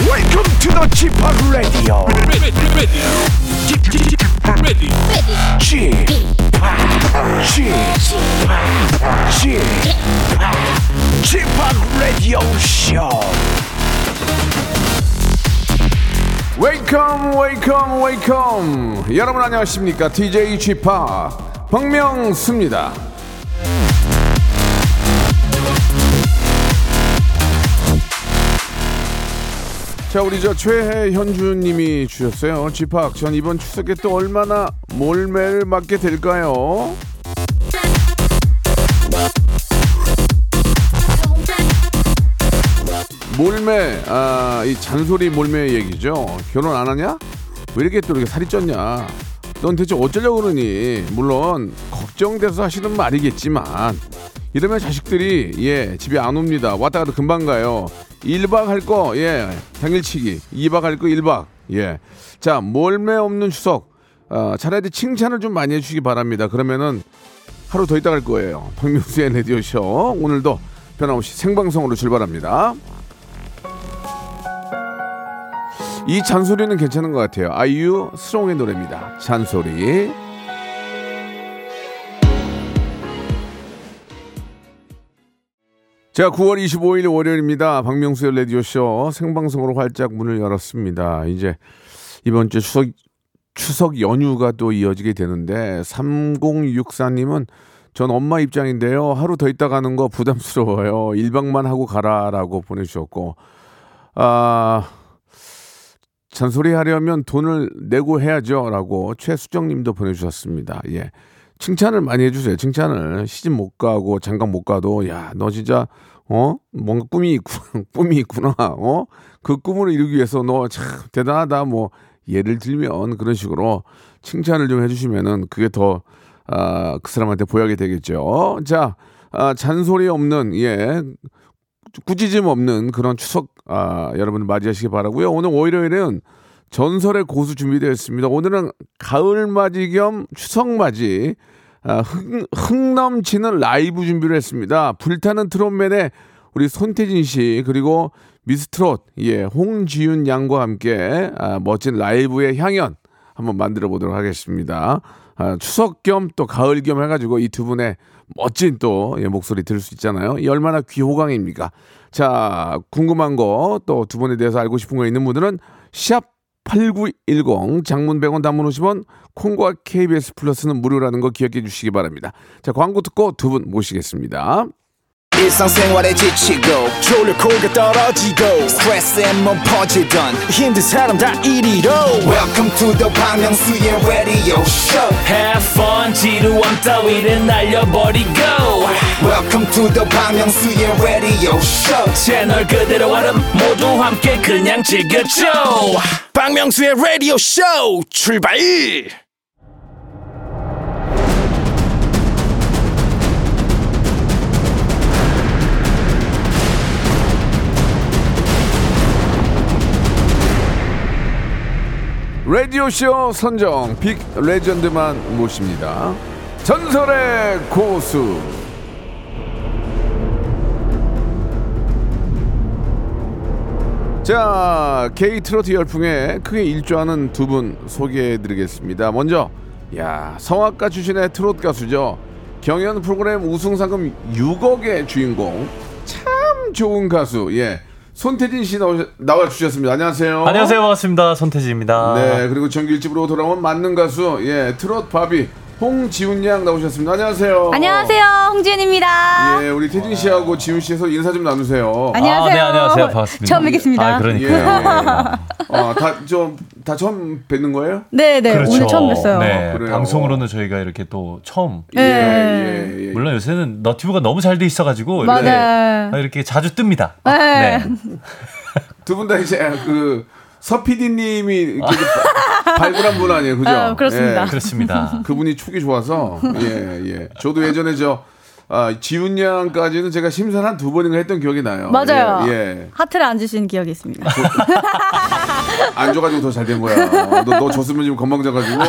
Welcome to the G-PAK Radio. G-PAK Radio Show. Welcome, welcome, welcome. 여러분 안녕하십니까? DJ G-PAK 박명수입니다. 자, 우리 저 최현주님이 주셨어요. G-PAK, 전 이번 추석에 또 얼마나 몰매를 맞게 될까요? 몰매, 이 잔소리 몰매 얘기죠. 결혼 안 하냐? 왜 이렇게 또 이렇게 살이 쪘냐? 넌 대체 어쩌려고 그러니? 물론 걱정돼서 하시는 말이겠지만 이러면 자식들이 집에 안 옵니다. 왔다 갔다 금방 가요. 1박 할 거 당일치기, 2박 할 거 1박. 자, 몰매 없는 추석. 차라리 칭찬을 좀 많이 해주시기 바랍니다. 그러면은 하루 더 있다 갈 거예요. 박명수의 라디오쇼 오늘도 변함없이 생방송으로 출발합니다. 이 잔소리는 괜찮은 것 같아요. 아이유 스롱의 노래입니다. 잔소리. 자, 9월 25일 월요일입니다. 박명수의 라디오쇼 생방송으로 활짝 문을 열었습니다. 이제 이번 주 추석 연휴가 또 이어지게 되는데 3064님은 전 엄마 입장인데요. 하루 더 있다 가는 거 부담스러워요. 1박만 하고 가라라고 보내주셨고, 잔소리 하려면 돈을 내고 해야죠 라고 최수정님도 보내주셨습니다. 칭찬을 많이 해주세요. 칭찬을. 시집 못 가고 잠깐 못 가도 야, 너 진짜 뭔가 꿈이 있구나. 그 꿈을 이루기 위해서 너 참 대단하다. 뭐 예를 들면 그런 식으로 칭찬을 좀 해주시면은 그게 더 그 사람한테 보약이 되겠죠. 자, 잔소리 없는 꾸짖음 없는 그런 추석 여러분 맞이하시기 바라고요. 오늘 월요일은 전설의 고수 준비되어 있습니다. 오늘은 가을맞이 겸 추석맞이 흥 넘치는 라이브 준비를 했습니다. 불타는 트롯맨의 우리 손태진 씨 그리고 미스 트롯 홍지윤 양과 함께 멋진 라이브의 향연 한번 만들어 보도록 하겠습니다. 추석 겸 또 가을 겸 해가지고 이 두 분의 멋진 또 목소리 들을 수 있잖아요. 얼마나 귀호강입니까? 자, 궁금한 거 또 두 분에 대해서 알고 싶은 거 있는 분들은 샵 8910 장문 100원 단문 50원 콩과 KBS 플러스는 무료라는 거 기억해 주시기 바랍니다. 자, 광고 듣고 두 분 모시겠습니다. 일상생활에 지치고 졸려 코가 떨어지고 스트레스에 몸 퍼지던 힘든 사람 다 이리로 Welcome to the 박명수의 Radio Show. Have fun. 지루함 따위를 날려버리고 Welcome to the 박명수의 Radio Show. 채널 그대로 얼음 모두 함께 그냥 즐겨줘. 박명수의 Radio Show 출발. 라디오쇼 선정 빅 레전드만 모십니다. 전설의 고수. 자, K-트로트 열풍에 크게 일조하는 두 분 소개해드리겠습니다. 먼저 성악가 출신의 트롯 가수죠. 경연 프로그램 우승 상금 6억의 주인공, 참 좋은 가수 손태진 씨 나와주셨습니다. 안녕하세요. 안녕하세요. 반갑습니다. 손태진입니다. 네, 그리고 정규 1집으로 돌아온 만능 가수 트롯 바비 홍지훈 양 나오셨습니다. 안녕하세요. 안녕하세요. 홍지훈입니다. 우리 태진 씨하고 지훈 씨에서 인사 좀 나누세요. 안녕하세요. 네, 안녕하세요. 반갑습니다. 처음 뵙겠습니다. 그러니까요. 다 처음 뵙는 거예요? 네. 그렇죠. 오늘 처음 뵀어요. 네, 방송으로는 저희가 이렇게 또 처음. 물론 요새는 너튜브가 너무 잘 돼 있어가지고 이렇게 자주 뜹니다. 네. 두 분 다 이제 서 PD님이 이렇게 발굴한 분 아니에요, 그죠? 그렇습니다. 그렇습니다. 그분이 촉이 좋아서 저도 예전에 지훈 양까지는 제가 심사를 한 2번인가 했던 기억이 나요. 맞아요. 하트를 안 주신 기억이 있습니다. 안 줘가지고 더 잘 된 거야. 너 줬으면 지금 건방져가지고.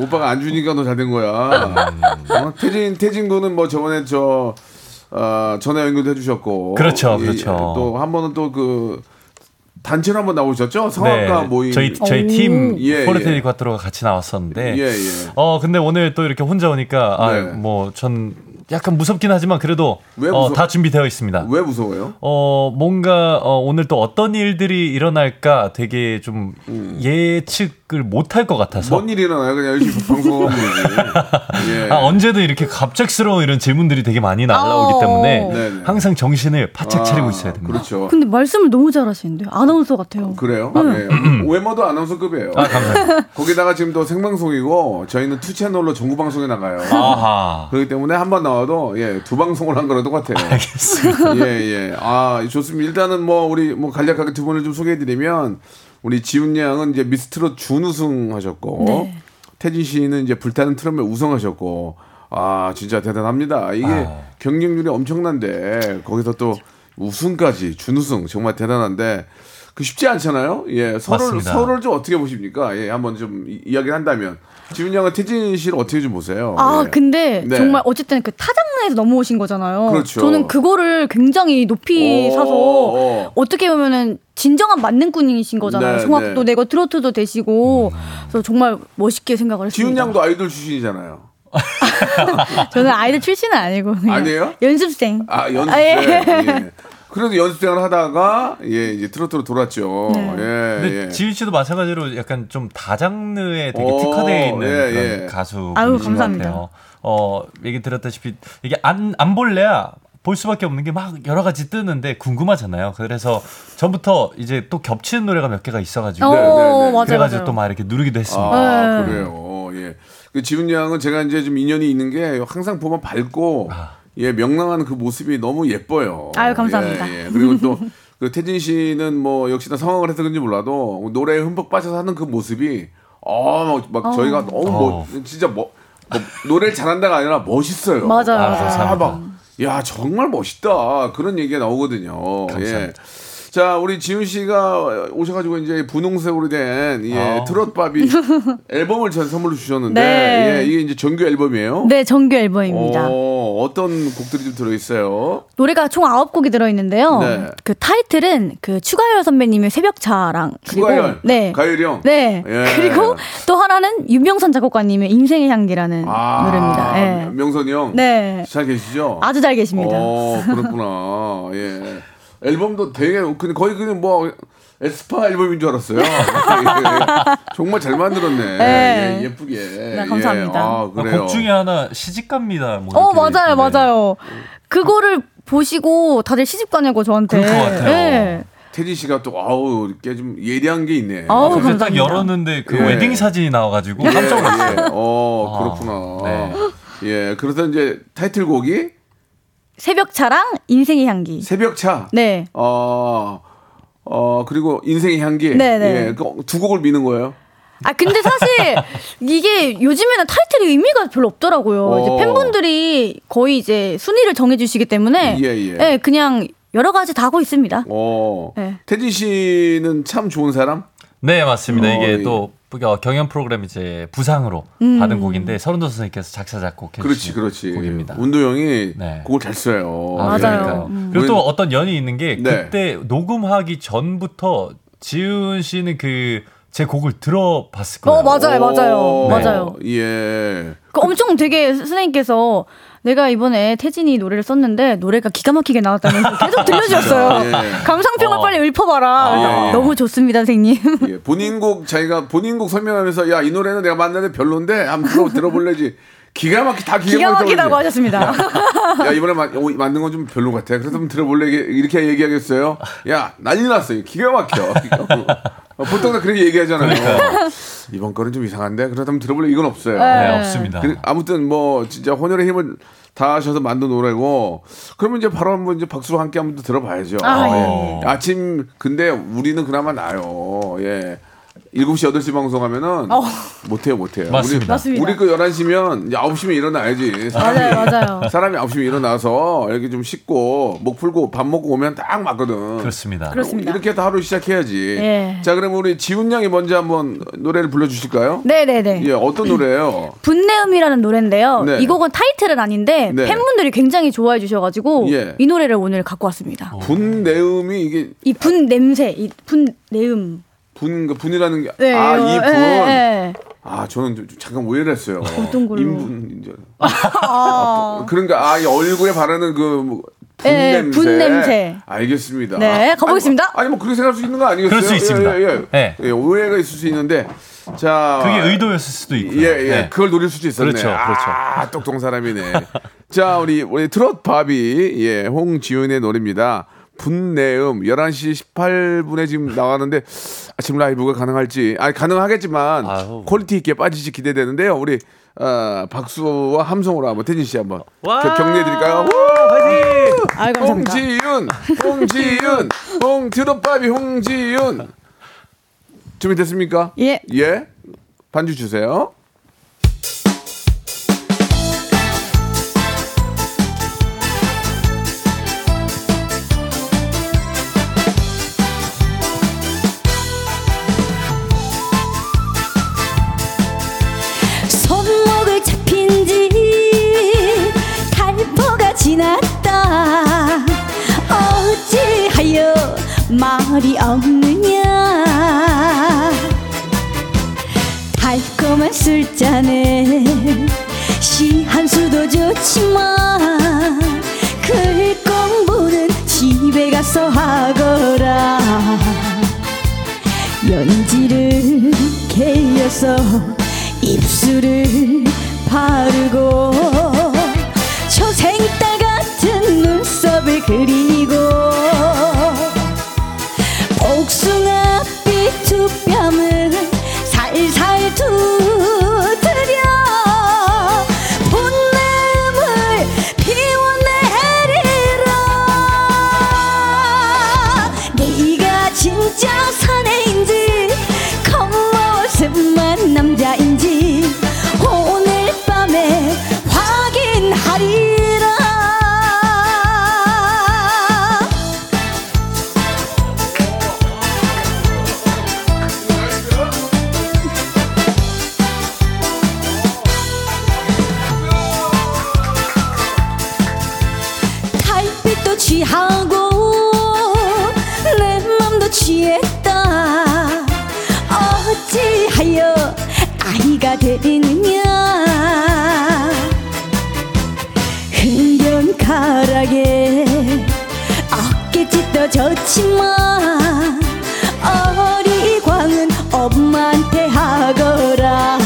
오빠가 안 주니까 너 잘 된 거야. 태진 군은 저번에 전화 연결도 해주셨고. 그렇죠. 또 한 번은 또 단체로 한번 나오셨죠? 성악가 네, 모임. 저희 팀 포르테리 과트로가 같이 나왔었는데. 예, 예. 근데 오늘 또 이렇게 혼자 오니까 네. 뭐 전 약간 무섭긴 하지만 그래도 다 준비되어 있습니다. 왜 무서워요? 뭔가 오늘 또 어떤 일들이 일어날까 되게 좀 예측을 못할 것 같아서. 뭔 일이 일어나요? 그냥 열심히 방송하고 예. 아, 언제든 이렇게 갑작스러운 이런 질문들이 되게 많이 날아오기 때문에 네네. 항상 정신을 바짝 차리고 있어야 됩니다. 그렇죠. 근데 말씀을 너무 잘하시는데요. 아나운서 같아요. 그래요? 네. 아, 네. 외모도 아나운서급이에요. 아, 감사합니다. 거기다가 지금 또 생방송이고 저희는 2채널로 전국방송에 나가요. 아하. 그렇기 때문에 한번 나와 도 예, 두 방송을 한 거랑 똑같아요. 알겠습니다. 예, 예. 아, 좋습니다. 일단은 뭐 우리 뭐 간략하게 두 분을 좀 소개해 드리면 우리 지훈 양은 이제 미스 트롯 준우승 하셨고 네. 태진 씨는 이제 불타는 트럼에 우승하셨고 아, 진짜 대단합니다. 이게 경쟁률이 엄청난데 거기서 또 우승까지 준우승 정말 대단한데 그 쉽지 않잖아요. 예, 서로를 좀 어떻게 보십니까? 예, 한번 좀 이야기를 한다면 지훈 양은 태진 씨를 어떻게 좀 보세요? 아, 예. 근데 네. 정말 어쨌든 그 타장르에서 넘어오신 거잖아요. 그렇죠. 저는 그거를 굉장히 높이 사서 어떻게 보면은 진정한 만능꾼이신 거잖아요. 성악도 내고 트로트도 되시고 그래서 정말 멋있게 생각을 했습니다. 지훈 양도 아이돌 출신이잖아요. 저는 아이돌 출신은 아니고 아니에요? 연습생. 아, 연습생. 예. 그래도 연습생을 하다가 예 이제 트로트로 돌았죠. 네. 예, 근데 예. 지윤 씨도 마찬가지로 약간 좀 다장르에 되게 특화되어 있는 예, 그런 예. 가수. 아유 감사합니다. 같아요. 얘기 들었다시피 이게 안 볼래야 볼 수밖에 없는 게 막 여러 가지 뜨는데 궁금하잖아요. 그래서 전부터 이제 또 겹치는 노래가 몇 개가 있어가지고 네. 그래가지고 또 막 이렇게 누르기도 했습니다. 아, 네. 그래요. 예. 그 지윤 양은 제가 이제 좀 인연이 있는 게 항상 보면 밝고. 예, 명랑한 그 모습이 너무 예뻐요. 아유, 감사합니다. 예, 예. 그리고 또, 그 태진 씨는 뭐, 역시나 성악을 해서 그런지 몰라도, 노래에 흠뻑 빠져서 하는 그 모습이, 저희가 너무 진짜 노래를 잘한다가 아니라 멋있어요. 맞아요. 야, 정말 멋있다. 그런 얘기가 나오거든요. 감사합니다. 예. 자, 우리 지훈 씨가 오셔가지고 이제 분홍색으로 된 트롯밥이 앨범을 전 선물로 주셨는데 네. 예, 이게 이제 정규 앨범이에요? 네, 정규 앨범입니다. 어떤 곡들이 좀 들어있어요? 노래가 총 9곡이 들어있는데요. 네. 그 타이틀은 그 추가열 선배님의 새벽차랑 추가열? 네. 가열이 형? 네. 예. 그리고 또 하나는 윤명선 작곡가님의 인생의 향기라는 노래입니다. 예. 명선이 형? 네. 잘 계시죠? 아주 잘 계십니다. 그렇구나. 예. 앨범도 되게 거의 그냥 뭐 에스파 앨범인 줄 알았어요. 정말 잘 만들었네. 네. 예, 예쁘게. 네, 감사합니다. 예. 그래요. 곡 중에 하나 시집갑니다. 뭐 맞아요, 맞아요. 그거를 보시고 다들 시집가냐고 저한테. 그럴 것 같아요. 예. 태진 씨가 또 이렇게 좀 예리한 게 있네. 그래서 딱 열었는데 그 웨딩 사진이 나와가지고 깜짝 놀랐어요. 그렇구나. 네. 예, 그래서 이제 타이틀곡이. 새벽차랑 인생의 향기. 새벽차. 네. 그리고 인생의 향기. 네네. 예, 두 곡을 미는 거예요. 근데 사실 이게 요즘에는 타이틀이 의미가 별로 없더라고요. 이제 팬분들이 거의 이제 순위를 정해주시기 때문에 예, 그냥 여러 가지 다 하고 있습니다. 예. 태진 씨는 참 좋은 사람? 네, 맞습니다. 이게 또. 경연 프로그램 이제 부상으로 받은 곡인데 서른도 선생님께서 작사 작곡해 주신 곡입니다. 운도 형이 곡을 잘 써요. 맞아요. 그리고 또 어떤 연이 있는 게 그때 녹음하기 전부터 지훈 씨는 제 곡을 들어봤을 거예요. 맞아요. 예. 엄청 되게 선생님께서 내가 이번에 태진이 노래를 썼는데 노래가 기가 막히게 나왔다면서 계속 들려주셨어요. 예. 감상평을 빨리 읊어봐라. 너무 좋습니다, 선생님. 예, 본인 곡 설명하면서 야, 이 노래는 내가 만났는데 별론데 한번 들어볼래지. 기가 막히다고 하셨습니다. 야, 이번에 만든 건 좀 별로 같아. 그래서 좀 들어볼래 이렇게 얘기하겠어요. 야, 난리 났어요. 기가 막혀. 보통 다 그렇게 얘기하잖아요. 이번 거는 좀 이상한데 그렇다면 들어볼래 이건 없어요. 네, 없습니다. 아무튼 뭐 진짜 혼혈의 힘을 다하셔서 만든 노래고 그러면 이제 바로 한번 이제 박수와 함께 한번 들어봐야죠. 아침 근데 우리는 그나마 나요. 예. 7시, 8시 방송하면은 못해요, 못해요. 맞습니다. 우리 그 11시면 이제 9시면 일어나야지. 맞아요, 맞아요. 사람이 9시면 일어나서 이렇게 좀 씻고 목 풀고 밥 먹고 오면 딱 맞거든. 그렇습니다. 그렇습니다. 이렇게 다 하루 시작해야지. 예. 자, 그럼 우리 지훈 양이 먼저 한번 노래를 불러주실까요? 네네네. 예, 어떤 노래예요? 분내음이라는 노래인데요. 네. 이 곡은 타이틀은 아닌데 네. 팬분들이 굉장히 좋아해 주셔가지고 예. 이 노래를 오늘 갖고 왔습니다. 분내음이 이게 이 분 냄새, 이 분내음. 분이라는 게 아 이 분 아 저는 좀 잠깐 오해를 했어요. 어떤 걸로? 인분 이제 그러니까 이 얼굴에 바르는 그 분 냄새. 분 냄새. 알겠습니다. 네, 가보겠습니다. 아니 뭐 그렇게 생각할 수 있는 거 아니겠어요? 그럴 수 있습니다. 예. 오해가 있을 수 있는데 자 그게 의도였을 수도 있고 예예 네. 그걸 노릴 수도 있었네. 그렇죠, 그렇죠. 아 똑똑 사람이네. 자 우리 트롯 바비 예 홍지윤의 노래입니다. 분내음 11시 18분에 지금 나가는데 아침 라이브가 가능할지 아니 가능하겠지만 아우. 퀄리티 있게 빠지지 기대되는데요. 우리 박수와 함성으로 한번 태진 씨 한번 격려해드릴까요? 화이팅! 홍지윤 트롯바비 홍지윤 준비됐습니까? 예. 예. 반주 주세요. 지났다 어찌하여 말이 없느냐 달콤한 술잔에 시한 수도 좋지만 글 공부는 집에 가서 하거라 연지를 개어서 입술을 바르고 초생딸 같은 눈썹을 그리고 복숭아빛 두 뺨을 살살 두드려 분냄을 피워내리라 네가 진짜 사내인지 겉모습만 남자인지 오늘 밤에 확인하리 되느냐 흥겨운가락에 어깨 찢어졌지만 어리광은 엄마한테 하거라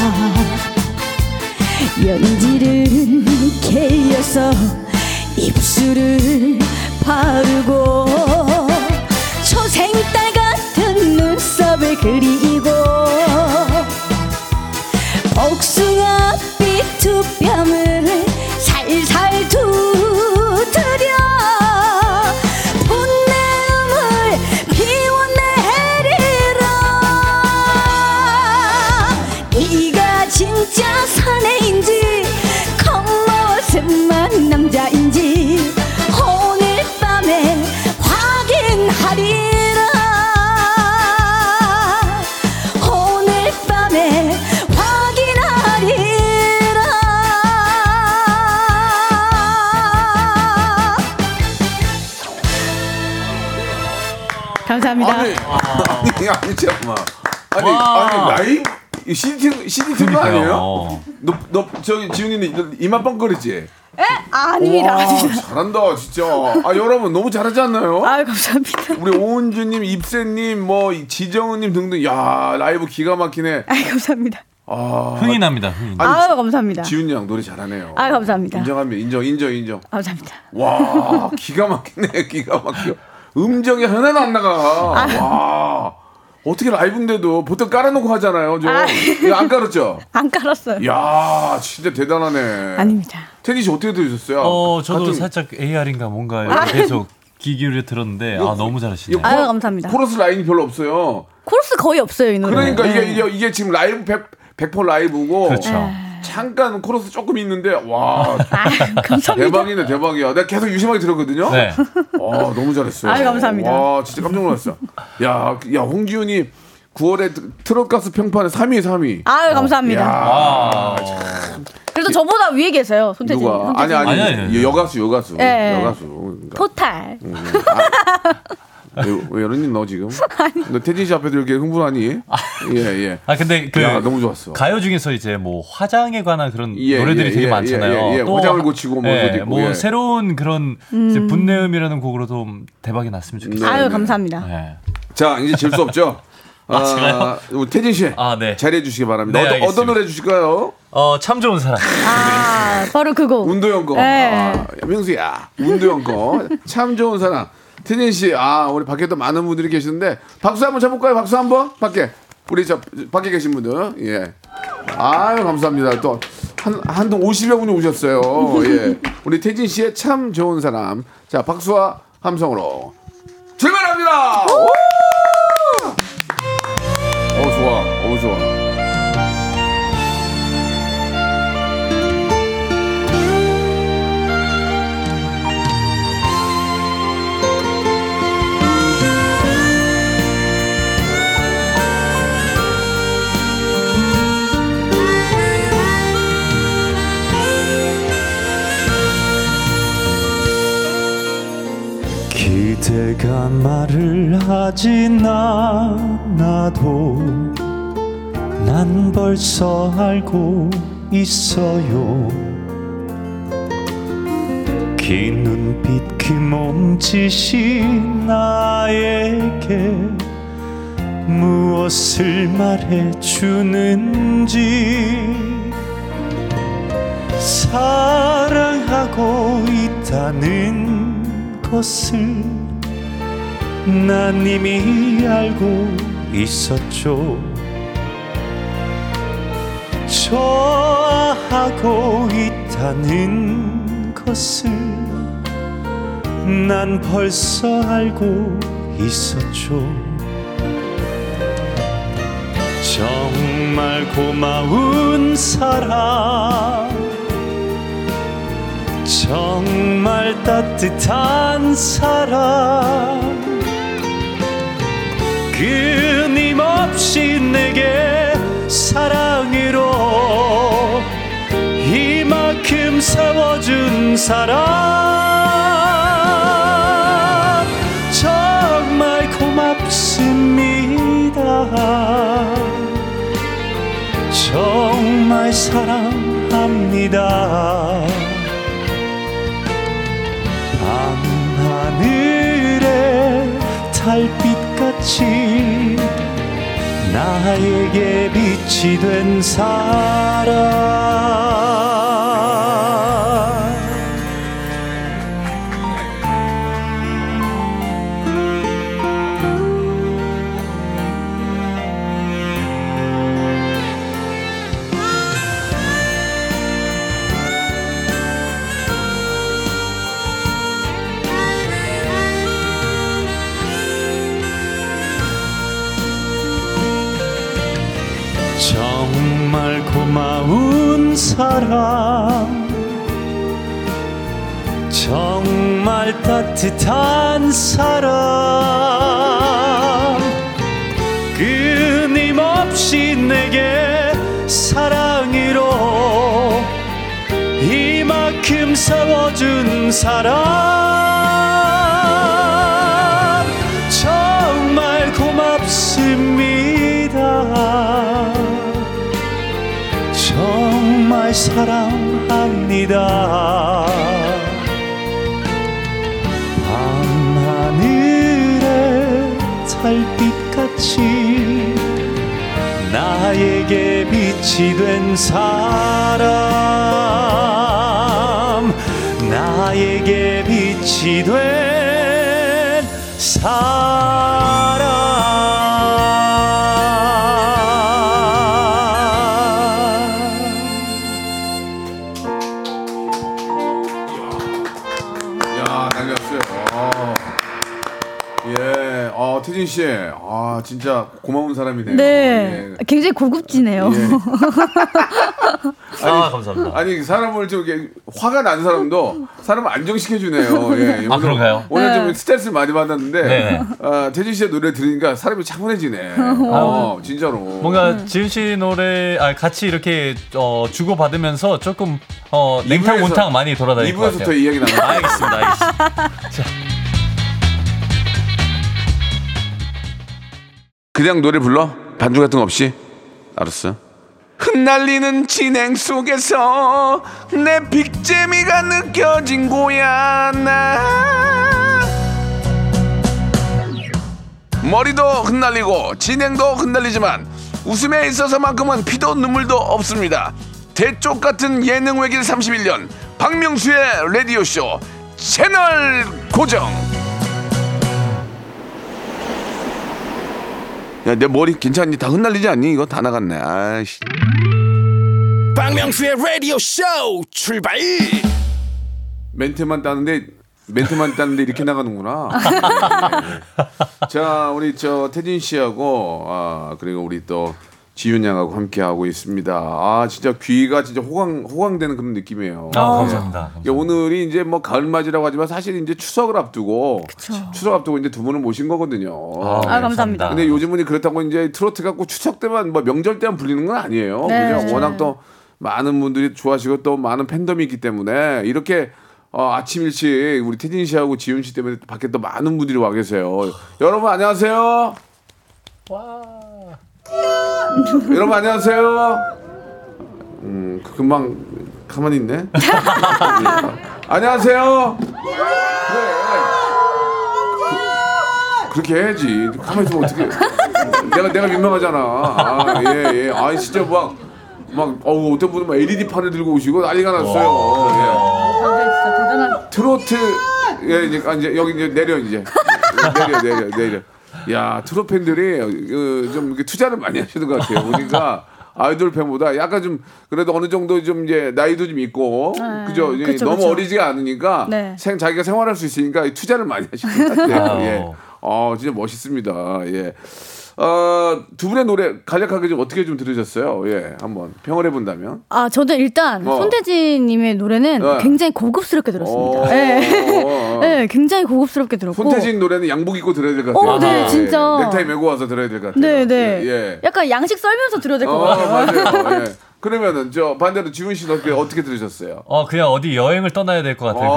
연지를 개어서 입술을 바르고 초생딸 같은 눈썹을 그리고 복숭아빛 두 뺨을 살살 두드려 분냄을 피워내리라 네가 진짜 사내인지 겉모습만 남자인지 오늘 밤에 확인하리 감사합니다. 아니 잠깐만. 아니 나이 CD 팀도 아니에요? 너 저기 지훈이는 이만 뻥거리지? 에? 아닙니다. 잘한다 진짜. 아 여러분 너무 잘하지 않나요? 아 감사합니다. 우리 오은주님, 입세님, 뭐 지정은님 등등 야 라이브 기가 막히네. 아 감사합니다. 아, 흥이 납니다. 아유 감사합니다. 지훈이 형 노래 잘하네요. 아 감사합니다. 인정합니다. 인정. 감사합니다. 와 기가 막히네 기가 막혀. 음정이 하나도 안 나가. 와. 어떻게 라이브인데도 보통 깔아놓고 하잖아요. 안 깔았죠? 안 깔았어요. 이야, 진짜 대단하네. 아닙니다. 테디 씨 어떻게 들으셨어요? 저도 같은... 살짝 AR인가 뭔가 계속 귀 기울여 들었는데, 너무 잘하시네요. 아유, 감사합니다. 코러스 라인이 별로 없어요. 코러스 거의 없어요, 이 노래. 그러니까 이게 지금 라이브 100% 라이브고. 그렇죠. 잠깐 코러스 조금 있는데 와. 대박이네, 대박이야. 내가 계속 유심하게 들었거든요. 네. 아, 너무 잘했어요. 아, 감사합니다. 와, 진짜 깜짝 놀랐어. 야, 홍지윤이 9월에 트롯 가수 평판에 3위. 아유, 감사합니다. 야, 참. 그래도 저보다 위에 계세요, 손태진. 누가? 아니. 여가수. 네. 여가수. 그러니까. 토탈. 왜 여름님 너 지금? 아니. 너 태진 씨 앞에도 이렇게 흥분하니? 예. 아 근데 야, 너무 좋았어. 가요 중에서 이제 뭐 화장에 관한 그런 노래들이 되게 많잖아요. 또 화장을 고치고 뭐 새로운 그런 이제 분내음이라는 곡으로 좀 대박이 났으면 좋겠어요. 아유 감사합니다. 네. 자 이제 질 수 없죠. 제가요? 태진 씨, 네. 잘해 주시기 바랍니다. 네, 어떤 노래 주실까요? 참 좋은 사람. 바로 그거. 운도영 거. 명수야, 운도영 거. 참 좋은 사람. 태진 씨, 우리 밖에도 많은 분들이 계시는데 박수 한번 쳐볼까요? 박수 한번 밖에 우리 저 밖에 계신 분들, 예. 아유 감사합니다. 또 한동 50여 분이 오셨어요. 예, 우리 태진 씨의 참 좋은 사람. 자, 박수와 함성으로 출발합니다. 좋아. 내가 말을 하진 않아도 난 벌써 알고 있어요. 긴 눈빛 긴 몸짓이 나에게 무엇을 말해주는지 사랑하고 있다는 것을 난 이미 알고 있었죠. 좋아하고 있다는 것을 난 벌써 알고 있었죠. 정말 고마운 사람, 정말 따뜻한 사람, 끊임없이 내게 사랑으로 이만큼 세워준 사람 정말 고맙습니다. 정말 사랑합니다. 밤하늘에 달빛 나에게 빛이 된 사람. 정말 고마운 사람, 정말 따뜻한 사람, 끊임없이 내게 사랑으로 이만큼 세워준 사람 정말 고맙습니다. 정말 사랑합니다. 밤하늘에 달빛같이 나에게 빛이 된 사람, 나에게 빛이 된 사람. 태진 씨, 아, 진짜 고마운 사람이네요. 네. 예. 굉장히 고급지네요. 예. 아니, 아, 감사합니다. 아니, 사람을 저기 화가 난 사람도 사람을 안정시켜주네요. 예. 아, 그런가요? 오늘 네. 좀 스트레스를 많이 받았는데, 네. 아, 태진 씨의 노래 들으니까 사람이 차분해지네. 어, 진짜로. 뭔가 지은 씨 노래, 아, 같이 이렇게 주고받으면서 조금 냉탕, 온탕 많이 돌아다닐 것 같아요. 2부에서 더 이야기 나눠요. 아, 알겠습니다. 알겠습니다. 자. 그냥 노래 불러? 반주 같은 거 없이? 알았어. 흩날리는 진행 속에서 내 빅재미가 느껴진 거야 나. 머리도 흩날리고 진행도 흩날리지만 웃음에 있어서만큼은 피도 눈물도 없습니다. 대쪽 같은 예능 외길 31년 박명수의 라디오쇼 채널 고정. 야, 내 머리 괜찮니? 다 흩날리지 않니? 이거 다 나갔네. 아이씨. 박명수의 라디오 쇼 출발. 멘트만 따는데 이렇게 나가는구나. 자, 우리 저 태진 씨하고 그리고 우리 또 지윤 양하고 함께 하고 있습니다. 아, 진짜 귀가 진짜 호강되는 그런 느낌이에요. 아, 네. 감사합니다. 감사합니다. 오늘이 이제 뭐 가을 맞이라고 하지만 사실 이제 추석을 앞두고 그쵸. 추석 앞두고 이제 두 분을 모신 거거든요. 아, 네. 아, 감사합니다. 근데 요즘은 그렇다고 이제 트로트가 꼭 추석 때만 뭐 명절 때만 불리는 건 아니에요. 네. 그죠? 워낙 또 많은 분들이 좋아하시고 또 많은 팬덤이 있기 때문에 이렇게 아침 일찍 우리 태진 씨하고 지윤 씨 때문에 밖에 또 많은 분들이 와 계세요. 여러분 안녕하세요. 와. 여러분 안녕하세요. 금방 가만히 있네. 안녕하세요. 그래. 그렇게 해야지. 가만히 있으면 어떡해. 내가 민망하잖아. 아, 예, 예. 아, 진짜 막 어떤 분은 막 LED판을 들고 오시고 난리가 났어요. 예. 트로트 예, 이제 여기 이제 내려 이제. 내려. 야, 트롯 팬들이 좀 투자를 많이 하시는 것 같아요. 보니까 아이돌 팬보다 약간 좀 그래도 어느 정도 좀 이제 나이도 좀 있고 네, 그죠? 그쵸, 너무 그쵸. 어리지가 않으니까 네. 자기가 생활할 수 있으니까 투자를 많이 하시는 것 같아요. 예. 진짜 멋있습니다. 예. 두 분의 노래 간략하게 좀 어떻게 좀 들으셨어요? 예, 한번 평을 해본다면. 아, 저는 일단 손태진님의 노래는 네. 굉장히 고급스럽게 들었습니다. 네. 네, 굉장히 고급스럽게 들었고. 손태진 노래는 양복 입고 들어야 될 것 같아요. 네, 진짜. 예, 넥타이 메고 와서 들어야 될 것 같아요. 네, 네. 예. 약간 양식 썰면서 들어야 될 것 같아요. 맞아요. 예. 그러면은 저 반대로 지훈 씨는 어떻게 들으셨어요? 그냥 어디 여행을 떠나야 될 것 같아요.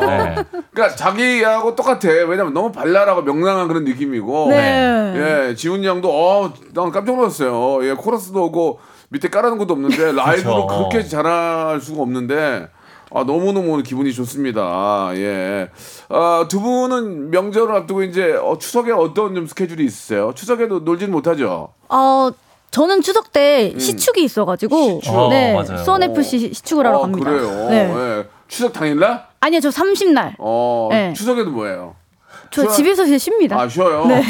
그런 느낌이에요. 네. 그러니까 자기하고 똑같아. 왜냐면 너무 발랄하고 명랑한 그런 느낌이고. 네. 예, 지훈 양도 난 깜짝 놀랐어요. 예, 코러스도 오고 밑에 깔아놓은 것도 없는데 라이브로 그렇게 잘할 수가 없는데. 아, 너무너무 기분이 좋습니다. 예. 두 분은 명절을 앞두고 이제 추석에 어떤 좀 스케줄이 있으세요? 추석에도 놀지는 못하죠? 저는 추석 때 시축이 있어가지고 시축? 네, 수원 FC 시축을 하러 갑니다. 그래요? 네. 네. 추석 당일날? 아니요, 저 30날. 네. 추석에도 뭐예요? 저 집에서 이제 쉽니다. 아, 쉬어요? 네.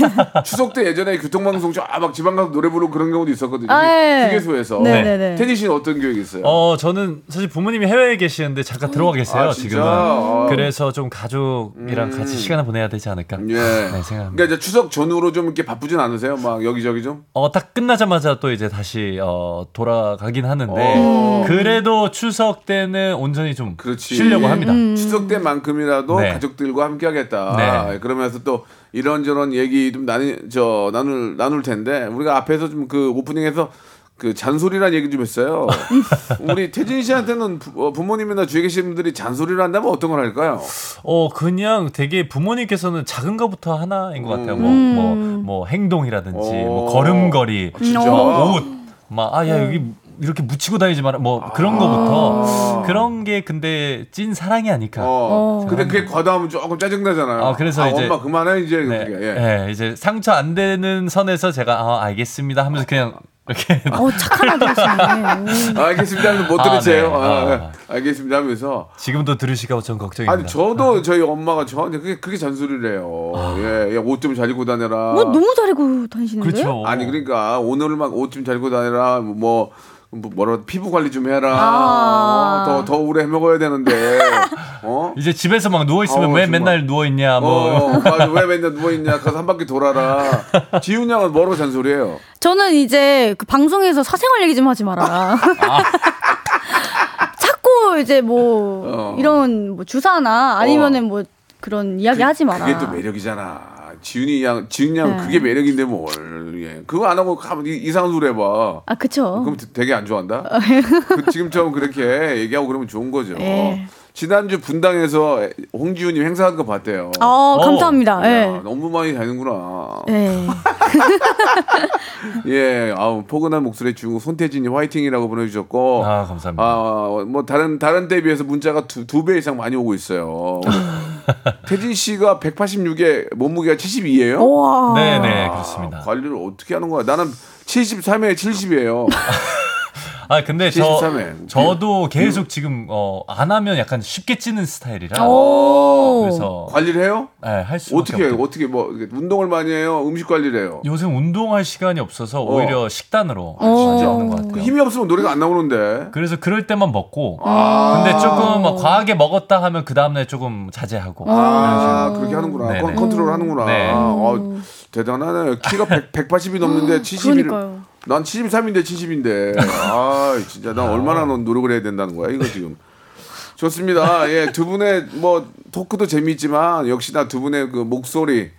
추석 때 예전에 교통방송 막 지방 가서 노래 부르고 그런 경우도 있었거든요. 휴게소에서. 네네네. 태진 씨는 어떤 계획이 있어요? 저는 사실 부모님이 해외에 계시는데 잠깐 들어가 계세요. 지금은. 그래서 좀 가족이랑 같이 시간을 보내야 되지 않을까. 예. 네, 생각합니다. 그러니까 이제 추석 전후로 좀 이렇게 바쁘진 않으세요? 막 여기저기 좀? 딱 끝나자마자 또 이제 다시 돌아가긴 하는데 그래도 추석 때는 온전히 좀 그렇지. 쉬려고 합니다. 추석 때만큼이라도 네. 가족들과 함께 하겠다. 네. 그러면서 또 이런저런 얘기 좀 나눌 텐데 우리가 앞에서 좀 그 오프닝에서 그 잔소리란 얘기 좀 했어요. 우리 태진 씨한테는 부모님이나 주위에 계신 분들이 잔소리를 한다면 어떤 걸 할까요? 그냥 되게 부모님께서는 작은 것부터 하나인 것 같아요. 뭐 행동이라든지 뭐 걸음걸이, 뭐 옷, 막 야 여기 이렇게 묻히고 다니지 마라. 뭐 그런 거부터 그런 게 근데 찐 사랑이 아닐까. 근데 그게 과도하면 조금 짜증 나잖아요. 그래서 이제 엄마 그만해 이제. 네, 예. 예, 이제 상처 안 되는 선에서 제가 알겠습니다 하면서 그냥 이렇게. 착한 아들이시네. 알겠습니다 하면서 못 들으세요. 네. 알겠습니다 하면서. 지금도 들으실까 봐 전 걱정입니다. 아니 저도 저희 엄마가 저한테 그게 잔소리를 해요. 예, 옷 좀 잘 입고 다녀라. 뭐 너무 잘 입고 다니시는데. 그렇죠. 아니 그러니까 오늘 막 옷 좀 잘 입고 다녀라. 뭐 뭐라도 피부 관리 좀 해라. 더 오래 해먹어야 되는데. 어? 이제 집에서 막 누워있으면 왜 정말. 맨날 누워있냐. 맞아. 왜 맨날 누워있냐. 가서 한 바퀴 돌아라. 지훈 양은 뭐라고 잔소리해요? 저는 이제 그 방송에서 사생활 얘기 좀 하지 마라. 자꾸 이제 뭐 이런 뭐 주사나 아니면은 뭐 그런 이야기 하지 마라. 그게 또 매력이잖아. 지윤이 양 네. 그게 매력인데 뭘 예. 그거 안 하고 가면 이상한 소리 해봐. 아 그쵸. 그럼 되게 안 좋아한다. 지금처럼 그렇게 얘기하고 그러면 좋은 거죠. 예. 지난주 분당에서 홍지윤님 행사한 거 봤대요. 감사합니다. 야, 예. 너무 많이 다니는구나. 예. 예, 아우 포근한 목소리 주고 손태진이 화이팅이라고 보내주셨고. 아 감사합니다. 아 뭐 다른 때 비해서 문자가 두 배 이상 많이 오고 있어요. 태진 씨가 186에 몸무게가 72예요? 네네 그렇습니다. 관리를 어떻게 하는 거야? 나는 73에 70이에요. 아 근데 73회. 저도 계속 지금 안 하면 약간 쉽게 찌는 스타일이라. 그래서 관리를 해요? 네, 할 수. 어떻게 해요? 어떻게 뭐 운동을 많이 해요? 음식 관리를 해요? 요새 운동할 시간이 없어서 오히려 식단으로 많이 먹는 것 같아요. 힘이 없으면 노래가 안 나오는데. 그래서 그럴 때만 먹고. 근데 조금 과하게 먹었다 하면 그 다음날 조금 자제하고. 그렇게 하는구나. 컨트롤하는구나. 네. 대단하네. 키가 180이 넘는데 70이. 그러니까요. 난 73인데. 아, 진짜 난 얼마나 노력을 해야 된다는 거야, 이거 지금. 좋습니다. 예, 두 분의 뭐 토크도 재미있지만 역시나 두 분의 그 목소리,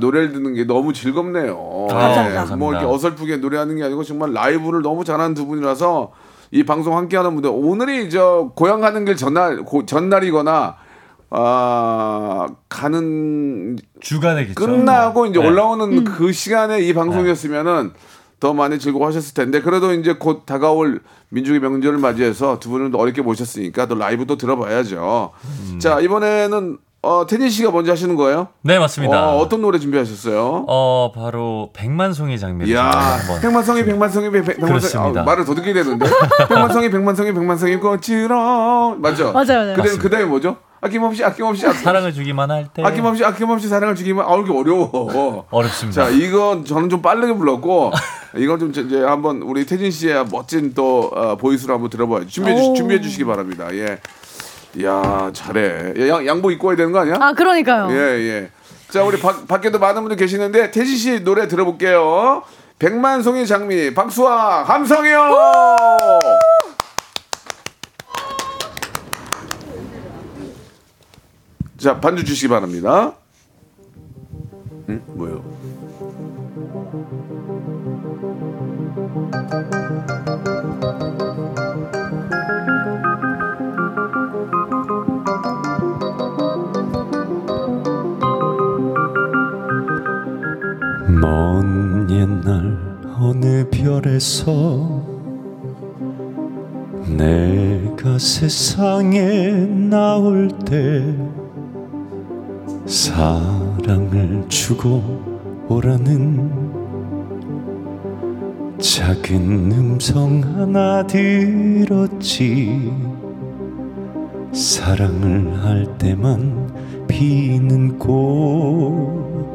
노래를 듣는 게 너무 즐겁네요. 감사합니다. 뭐 이렇게 어설프게 노래하는 게 아니고 정말 라이브를 너무 잘하는 두 분이라서 이 방송 함께하는 분들 오늘이 저 고향 가는 길 전날이거나 가는 주간이겠죠. 끝나고 이제 올라오는 그 시간에 이 방송이었으면은. 더 많이 즐거워하셨을 텐데 그래도 이제 곧 다가올 민족의 명절을 맞이해서 두 분은 어렵게 모셨으니까 또 라이브도 들어봐야죠. 자 이번에는 태진 씨가 먼저 하시는 거예요? 네 맞습니다. 어떤 노래 준비하셨어요? 바로 백만송이 장미를. 이야 백만송이 말을 더듬게 되는데. 백만송이 꽃으로 맞죠? 맞아요. 그다음에 뭐죠? 아낌없이 사랑을 주기만 할 때 아낌없이 사랑을 주기만 이게 어려워. 어렵습니다. 자 이건 저는 좀 빠르게 불렀고 이건 좀 이제 한번 우리 태진 씨의 멋진 또 보이스로 한번 들어봐요. 준비해 주시기 바랍니다. 예, 야 잘해. 양복 입고 와야 되는 거 아니야? 아 그러니까요. 예. 자 우리 밖에도 많은 분들 계시는데 태진 씨 노래 들어볼게요. 백만송이 장미 박수와 함성이요. 자, 반주 주시기 바랍니다. 응? 뭐요? 먼 옛날 어느 별에서 내가 세상에 나올 때 사랑을 주고 오라는 작은 음성 하나 들었지. 사랑을 할 때만 피는 꽃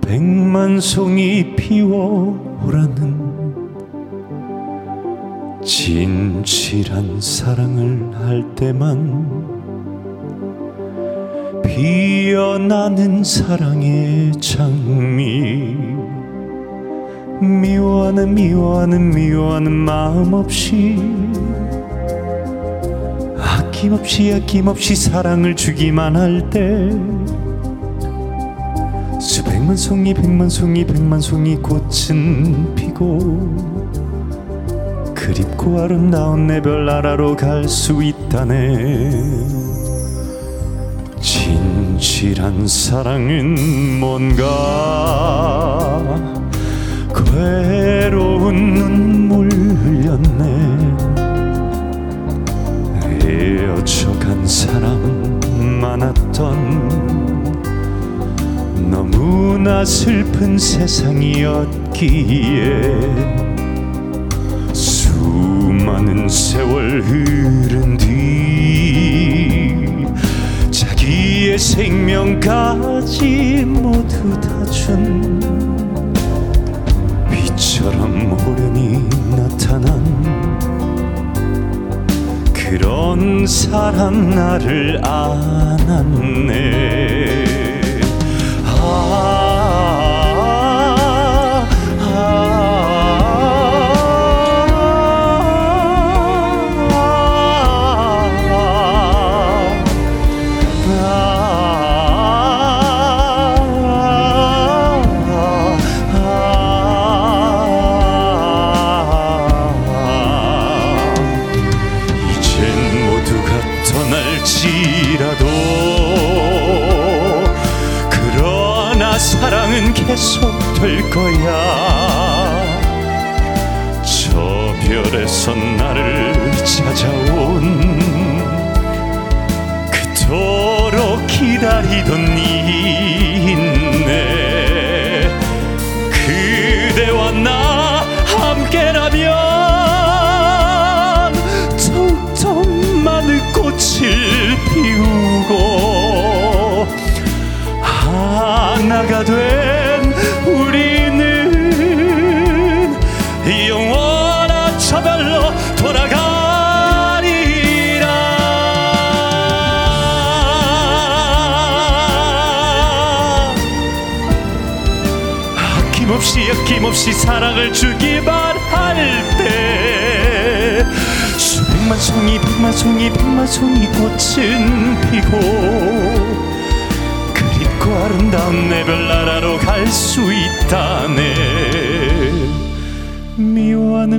백만 송이 피워오라는 진실한 사랑을 할 때만 피어나는 사랑의 장미. 미워하는 마음 없이 아낌없이 사랑을 주기만 할 때 수백만 송이 백만 송이 꽃은 피고 그립고 아름다운 내 별나라로 갈 수 있다네. 진실한 사랑은 뭔가 괴로운 눈물였네. 헤어져간 사람 많았던 너무나 슬픈 세상이었기에 수많은 세월 흐른 뒤 이의 생명까지 모두 다 준 빛처럼 오련히 나타나 모르는 사람 나를 안았네. 계속될 거야. 저 별에서 나를 찾아온 그토록 기다리던 이 인내, 그대와 나 함께라면 더욱더 많은 꽃을 피우고 하나가 돼 우리는 영원한 차별로 돌아가리라. 아낌없이 사랑을 주기만 할 때 수백만 송이 꽃은 피고 아름다운 내 별나라로 갈 수 있다네. 미워하는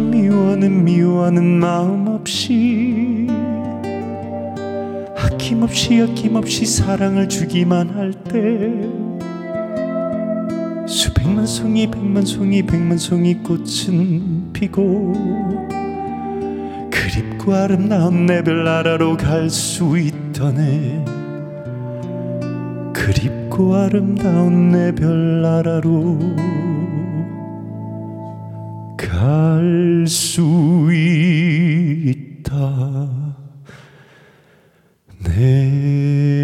마음 없이 아낌없이 사랑을 주기만 할 때 수백만 송이 꽃은 피고 그립고 아름다운 내 별나라로 갈 수 있다네. 그립고 아름다운 내 별나라로 갈 수 있다 네.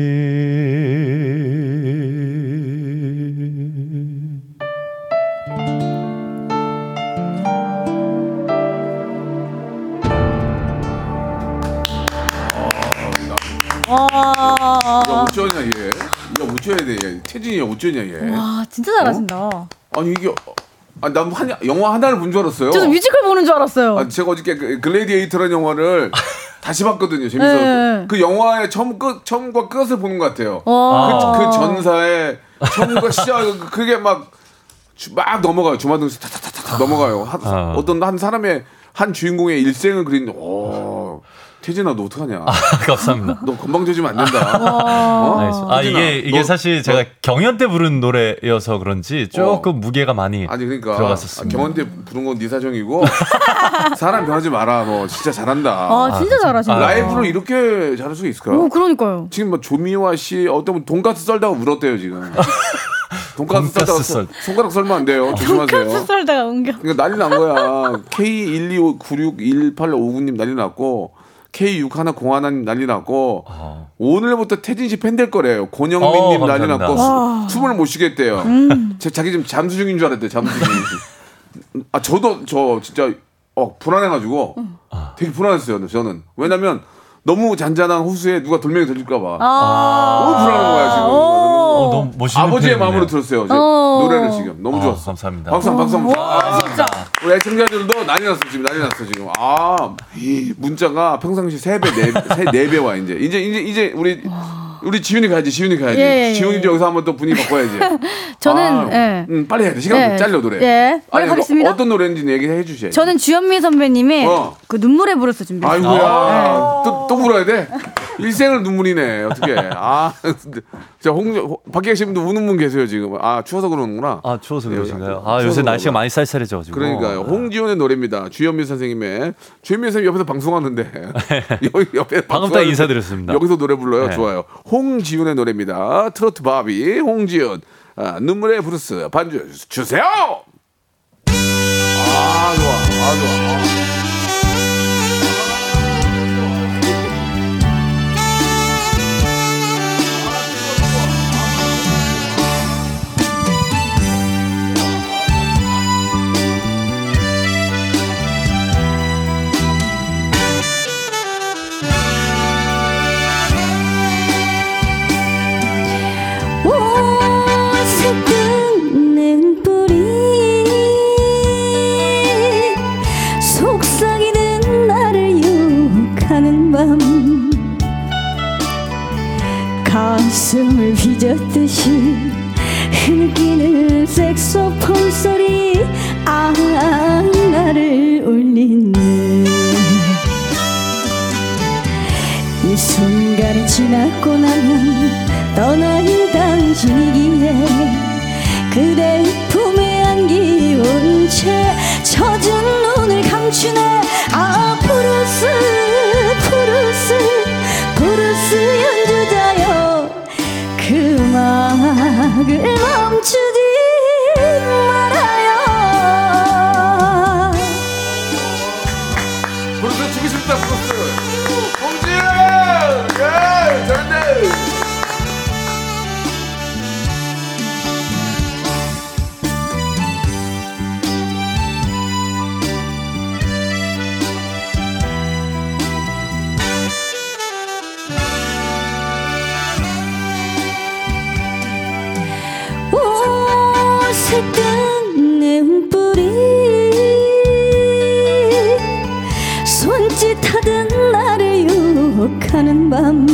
와. 어쩌냐 얘. 어쩌야 돼 얘. 태진이 어쩌냐 얘. 와 진짜 잘하신다. 어? 아니 이게 난 영화 하나를 본 줄 알았어요. 저도 뮤지컬 보는 줄 알았어요. 아, 제가 어저께 글래디에이터라는 영화를 다시 봤거든요. 재밌어서. 네. 그 영화의 처음과 끝을 보는 것 같아요. 그 전사의 처음과 시작 그게 막 넘어가요. 주마등에서 타타타타 넘어가요. 어떤 한 사람의 한 주인공의 일생을 그린. 오. 태진아 너 어떡하냐. 아, 감사합니다. 너 건방져지면 안 된다. 어? 아 이게 너, 사실 제가 경연 때 부른 노래여서 그런지 조금 무게가 많이 들어갔었습니다. 경연 때 부른 건 네 사정이고 사람 변하지 마라. 너 진짜 잘한다. 아 진짜 잘하신다. 라이브로 이렇게 잘할 수 있을까요? 오 그러니까요. 지금 조미화 씨 어떤 분 돈가스 썰다가 울었대요 지금. 돈가스 썰다가 손가락 썰면 안 돼요. 조심하세요. 돈가스 썰다가 옮겨. 그러니까 난리 난 거야. K125961859님 난리 났고. K6101님 난리 났고 오늘부터 태진 씨 팬 될 거래요. 권영민님 난리 났고 숨을 못 쉬겠대요. 자기 지금 잠수 중인 줄 알았대. 잠수 중인. 아 저도 저 진짜 불안해가지고 되게 불안했어요. 저는 왜냐면 너무 잔잔한 호수에 누가 돌멩이 들릴까봐 너무 불안한 거야 지금. 너무 멋있는 아버지의 편이네요. 마음으로 들었어요. 노래를 지금 너무 좋았어. 감사합니다. 박수. 진짜. 우리 애청자들도 난리 났어 지금. 아, 이 문자가 평상시 3배, 4배 와 이제. 이제 우리 지훈이 가야지. 예. 지훈이 여기서 한번 또 분위기 바꿔야지. 저는 빨리 해야 돼. 시간 좀 잘려 노래. 예. 빨리 가겠습니다. 어떤 노래인지 얘기해 주셔야지. 저는 주현미 선배님의 그 눈물의 부르스 준비했어요. 아이고야. 또 울어야 돼. 일생을 눈물이네. 어떻게? 아, 자 밖에 계신 분도 우는 분 계세요 지금. 아 추워서 그러는구나. 아 추워서 그러신가요? 아 요새 날씨가 많이 쌀쌀해져가지고. 그러니까요. 홍지윤의 노래입니다. 주현미 선생님의. 주현미 선생님 옆에서 방송하는데 옆에 방금 딱 인사드렸습니다. 여기서 노래 불러요. 네. 좋아요. 홍지윤의 노래입니다. 트로트 바비 홍지윤 눈물의 부르스 반주 주세요. 아 좋아, 좋아. 듯이 흐느끼는 색소폰 소리 아 나를 울리네. 이 순간이 지나고 나면 떠나는 당신이기에 그대의 품에 안기온 채 젖은 눈을 감추네. 아 푸르스 푸르스 푸르스 연주자여 그 음악을 멈추지 말아요. 푸르스 치고 싶다. 푸르스 홍지윤 예 잘한다. 색뜬 내 눈뿌리 손짓하던 나를 유혹하는 밤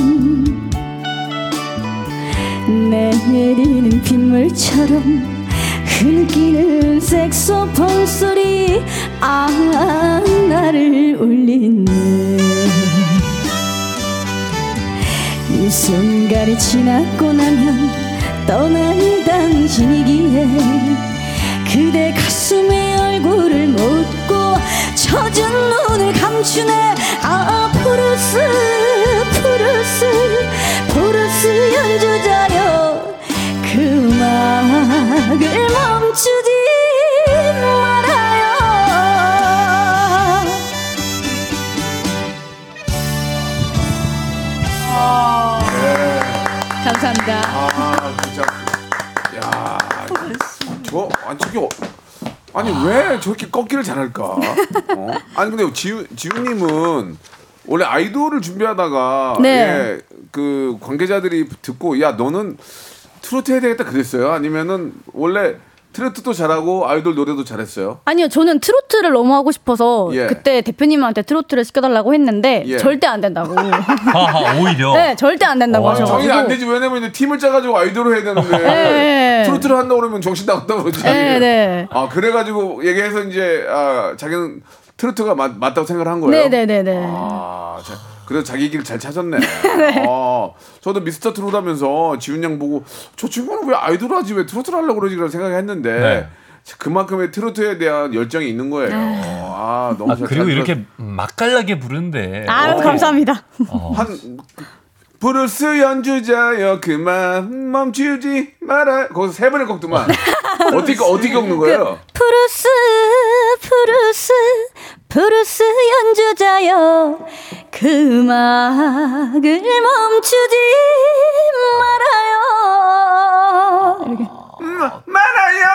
내리는 빗물처럼 흐느끼는 색소폰 소리 아 나를 울리네. 이 순간이 지나고 나면 떠난 당신이기에 그대 가슴에 얼굴을 묻고 젖은 눈을 감추네. 아 푸르스 푸르스 푸르스 연주자여 그 음악을 멈추지 말아요. 감사합니다. 야, 저 아니 왜 저렇게 꺾기를 잘할까? 어? 아니 근데 지훈님은 원래 아이돌을 준비하다가 네. 예, 그 관계자들이 듣고 야 너는 트로트 해야 되겠다 그랬어요? 아니면은 원래 트로트도 잘하고 아이돌 노래도 잘했어요? 아니요, 저는 트로트를 너무 하고 싶어서 예. 그때 대표님한테 트로트를 시켜달라고 했는데 예. 절대 안 된다고. 하하, 오히려. 네, 절대 안 된다고 하셔서. 정신 안 되지. 왜냐면 이제 팀을 짜가지고 아이돌을 해야 되는데 네. 트로트를 한다 그러면 정신 나갔다고 그러지. 네, 네. 아 그래가지고 얘기해서 이제 아 자기는 트로트가 맞다고 생각을 한 거예요. 네네네네. 아 그래도 자기 길 잘 찾았네. 네. 아, 저도 미스터 트롯 하면서 지훈 양 보고 저 친구는 왜 아이돌 하지 왜 트로트를 하려고 그러지라는 생각했는데 네. 그만큼의 트로트에 대한 열정이 있는 거예요. 아 너무 잘 그리고 이렇게 맛깔나게 부르는데. 아 감사합니다. 한 브루스 연주자여 그만 멈추지 말아. 거기서 세 번을 꺾더만. 어떻게 꺾는 거예요? 그, 브루스 브루스 브루스 연주자여 그 음악을 멈추지 말아요. 말아요.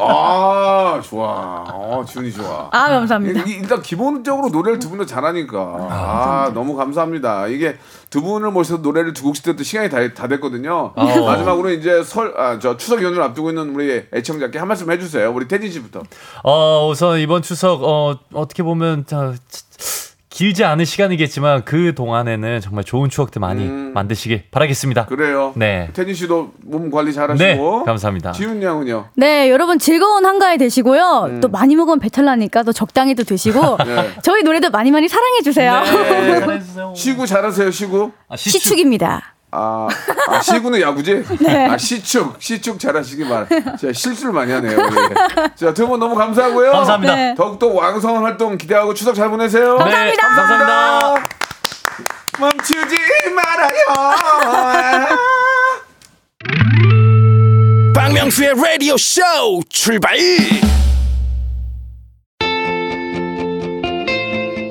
아 좋아. 지훈이 좋아. 아 감사합니다. 일단 기본적으로 노래를 두 분 다 잘하니까 아 너무 감사합니다. 이게 두 분을 모셔서 노래를 두 곡씩 듣던 시간이 다 됐거든요. 마지막으로 이제 저 추석 연휴를 앞두고 있는 우리 애청자께 한 말씀 해주세요. 우리 태진 씨부터. 우선 이번 추석 어떻게 보면 길지 않은 시간이겠지만 그 동안에는 정말 좋은 추억들 많이 만드시길 바라겠습니다. 그래요. 네. 태진 씨도 몸 관리 잘하시고. 네. 감사합니다. 지훈 양은요. 네, 여러분 즐거운 한가위 되시고요. 또 많이 먹으면 배탈 나니까 또 적당히도 드시고. 네. 저희 노래도 많이 사랑해 주세요. 네. 시구 잘하세요. 시구. 아, 시축입니다. 시구는 야구지? 네. 시축 잘하시기 바랍니다. 실수를 많이 하네요. 예. 자, 두 분 너무 감사하고요. 감사합니다. 네. 더욱더 왕성한 활동 기대하고 추석 잘 보내세요. 감사합니다. 네, 감사합니다. 멈추지 말아요. 박명수의 라디오 쇼 출발.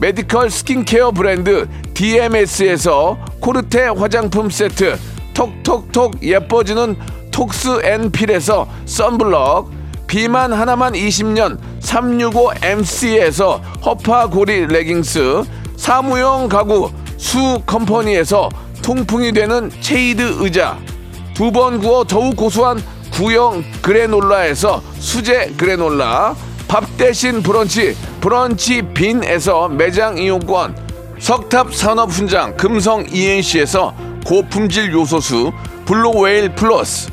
메디컬 스킨케어 브랜드 DMS에서 코르테 화장품 세트, 톡톡톡 예뻐지는 톡스앤필에서 썬블럭, 비만 하나만 20년 365MC에서 허파고리 레깅스, 사무용 가구 수컴퍼니에서 통풍이 되는 체이드 의자, 두 번 구워 더욱 고소한 구형 그래놀라에서 수제 그래놀라, 밥 대신 브런치 브런치 빈에서 매장 이용권, 석탑산업훈장 금성 ENC에서 고품질 요소수 블루웨일 플러스,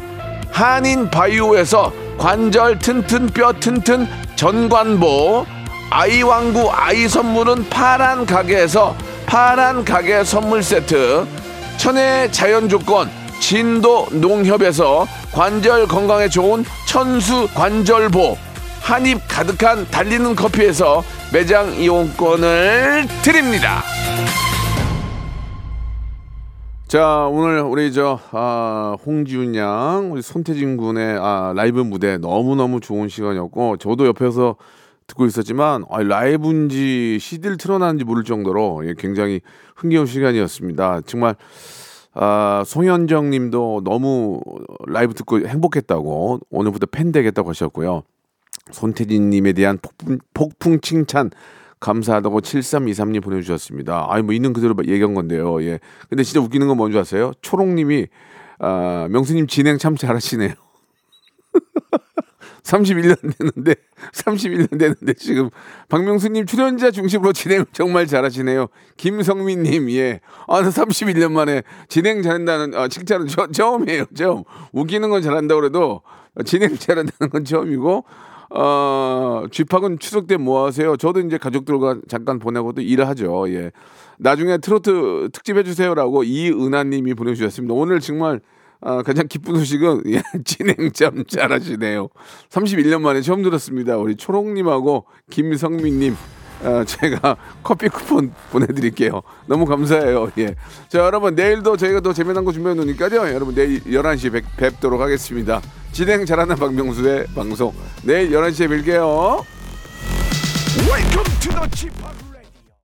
한인 바이오에서 관절 튼튼 뼈 튼튼 전관보, 아이왕구 아이 선물은 파란 가게에서 파란 가게 선물 세트, 천혜의 자연 조건 진도 농협에서 관절 건강에 좋은 천수 관절보, 한입 가득한 달리는 커피에서 매장 이용권을 드립니다. 자, 오늘 우리 홍지윤 양, 우리 손태진 군의 라이브 무대 너무너무 좋은 시간이었고, 저도 옆에서 듣고 있었지만 라이브인지 CD를 틀어놨는지 모를 정도로 굉장히 흥겨운 시간이었습니다. 정말 송현정 님도 너무 라이브 듣고 행복했다고, 오늘부터 팬 되겠다고 하셨고요. 손태진 님에 대한 폭풍 칭찬 감사하다고 7323님 보내주셨습니다. 있는 그대로 얘기한 건데요. 예. 근데 진짜 웃기는 건 뭔지 아세요? 초롱님이, 명수님 진행 참 잘하시네요. 31년 됐는데, 지금, 박명수님 출연자 중심으로 진행 정말 잘하시네요. 김성민님, 예. 31년 만에 진행 잘한다는, 칭찬은 처음이에요. 처음. 웃기는 건 잘한다고 그래도, 진행 잘한다는 건 처음이고, G-PAK은 추석 때 뭐 하세요? 저도 이제 가족들과 잠깐 보내고도 일하죠. 예. 나중에 트로트 특집 해주세요라고 이은하님이 보내주셨습니다. 오늘 정말 가장 기쁜 소식은, 예, 진행 참 잘하시네요. 31년 만에 처음 들었습니다. 우리 초롱님하고 김성민님, 제가 커피 쿠폰 보내드릴게요. 너무 감사해요. 예. 자, 여러분, 내일도 저희가 더 재미난 거 준비해 놓으니까요. 여러분, 내일 11시에 뵙도록 하겠습니다. 진행 잘하는 박명수의 방송, 내일 11시에 뵐게요. Welcome to the G-PAK.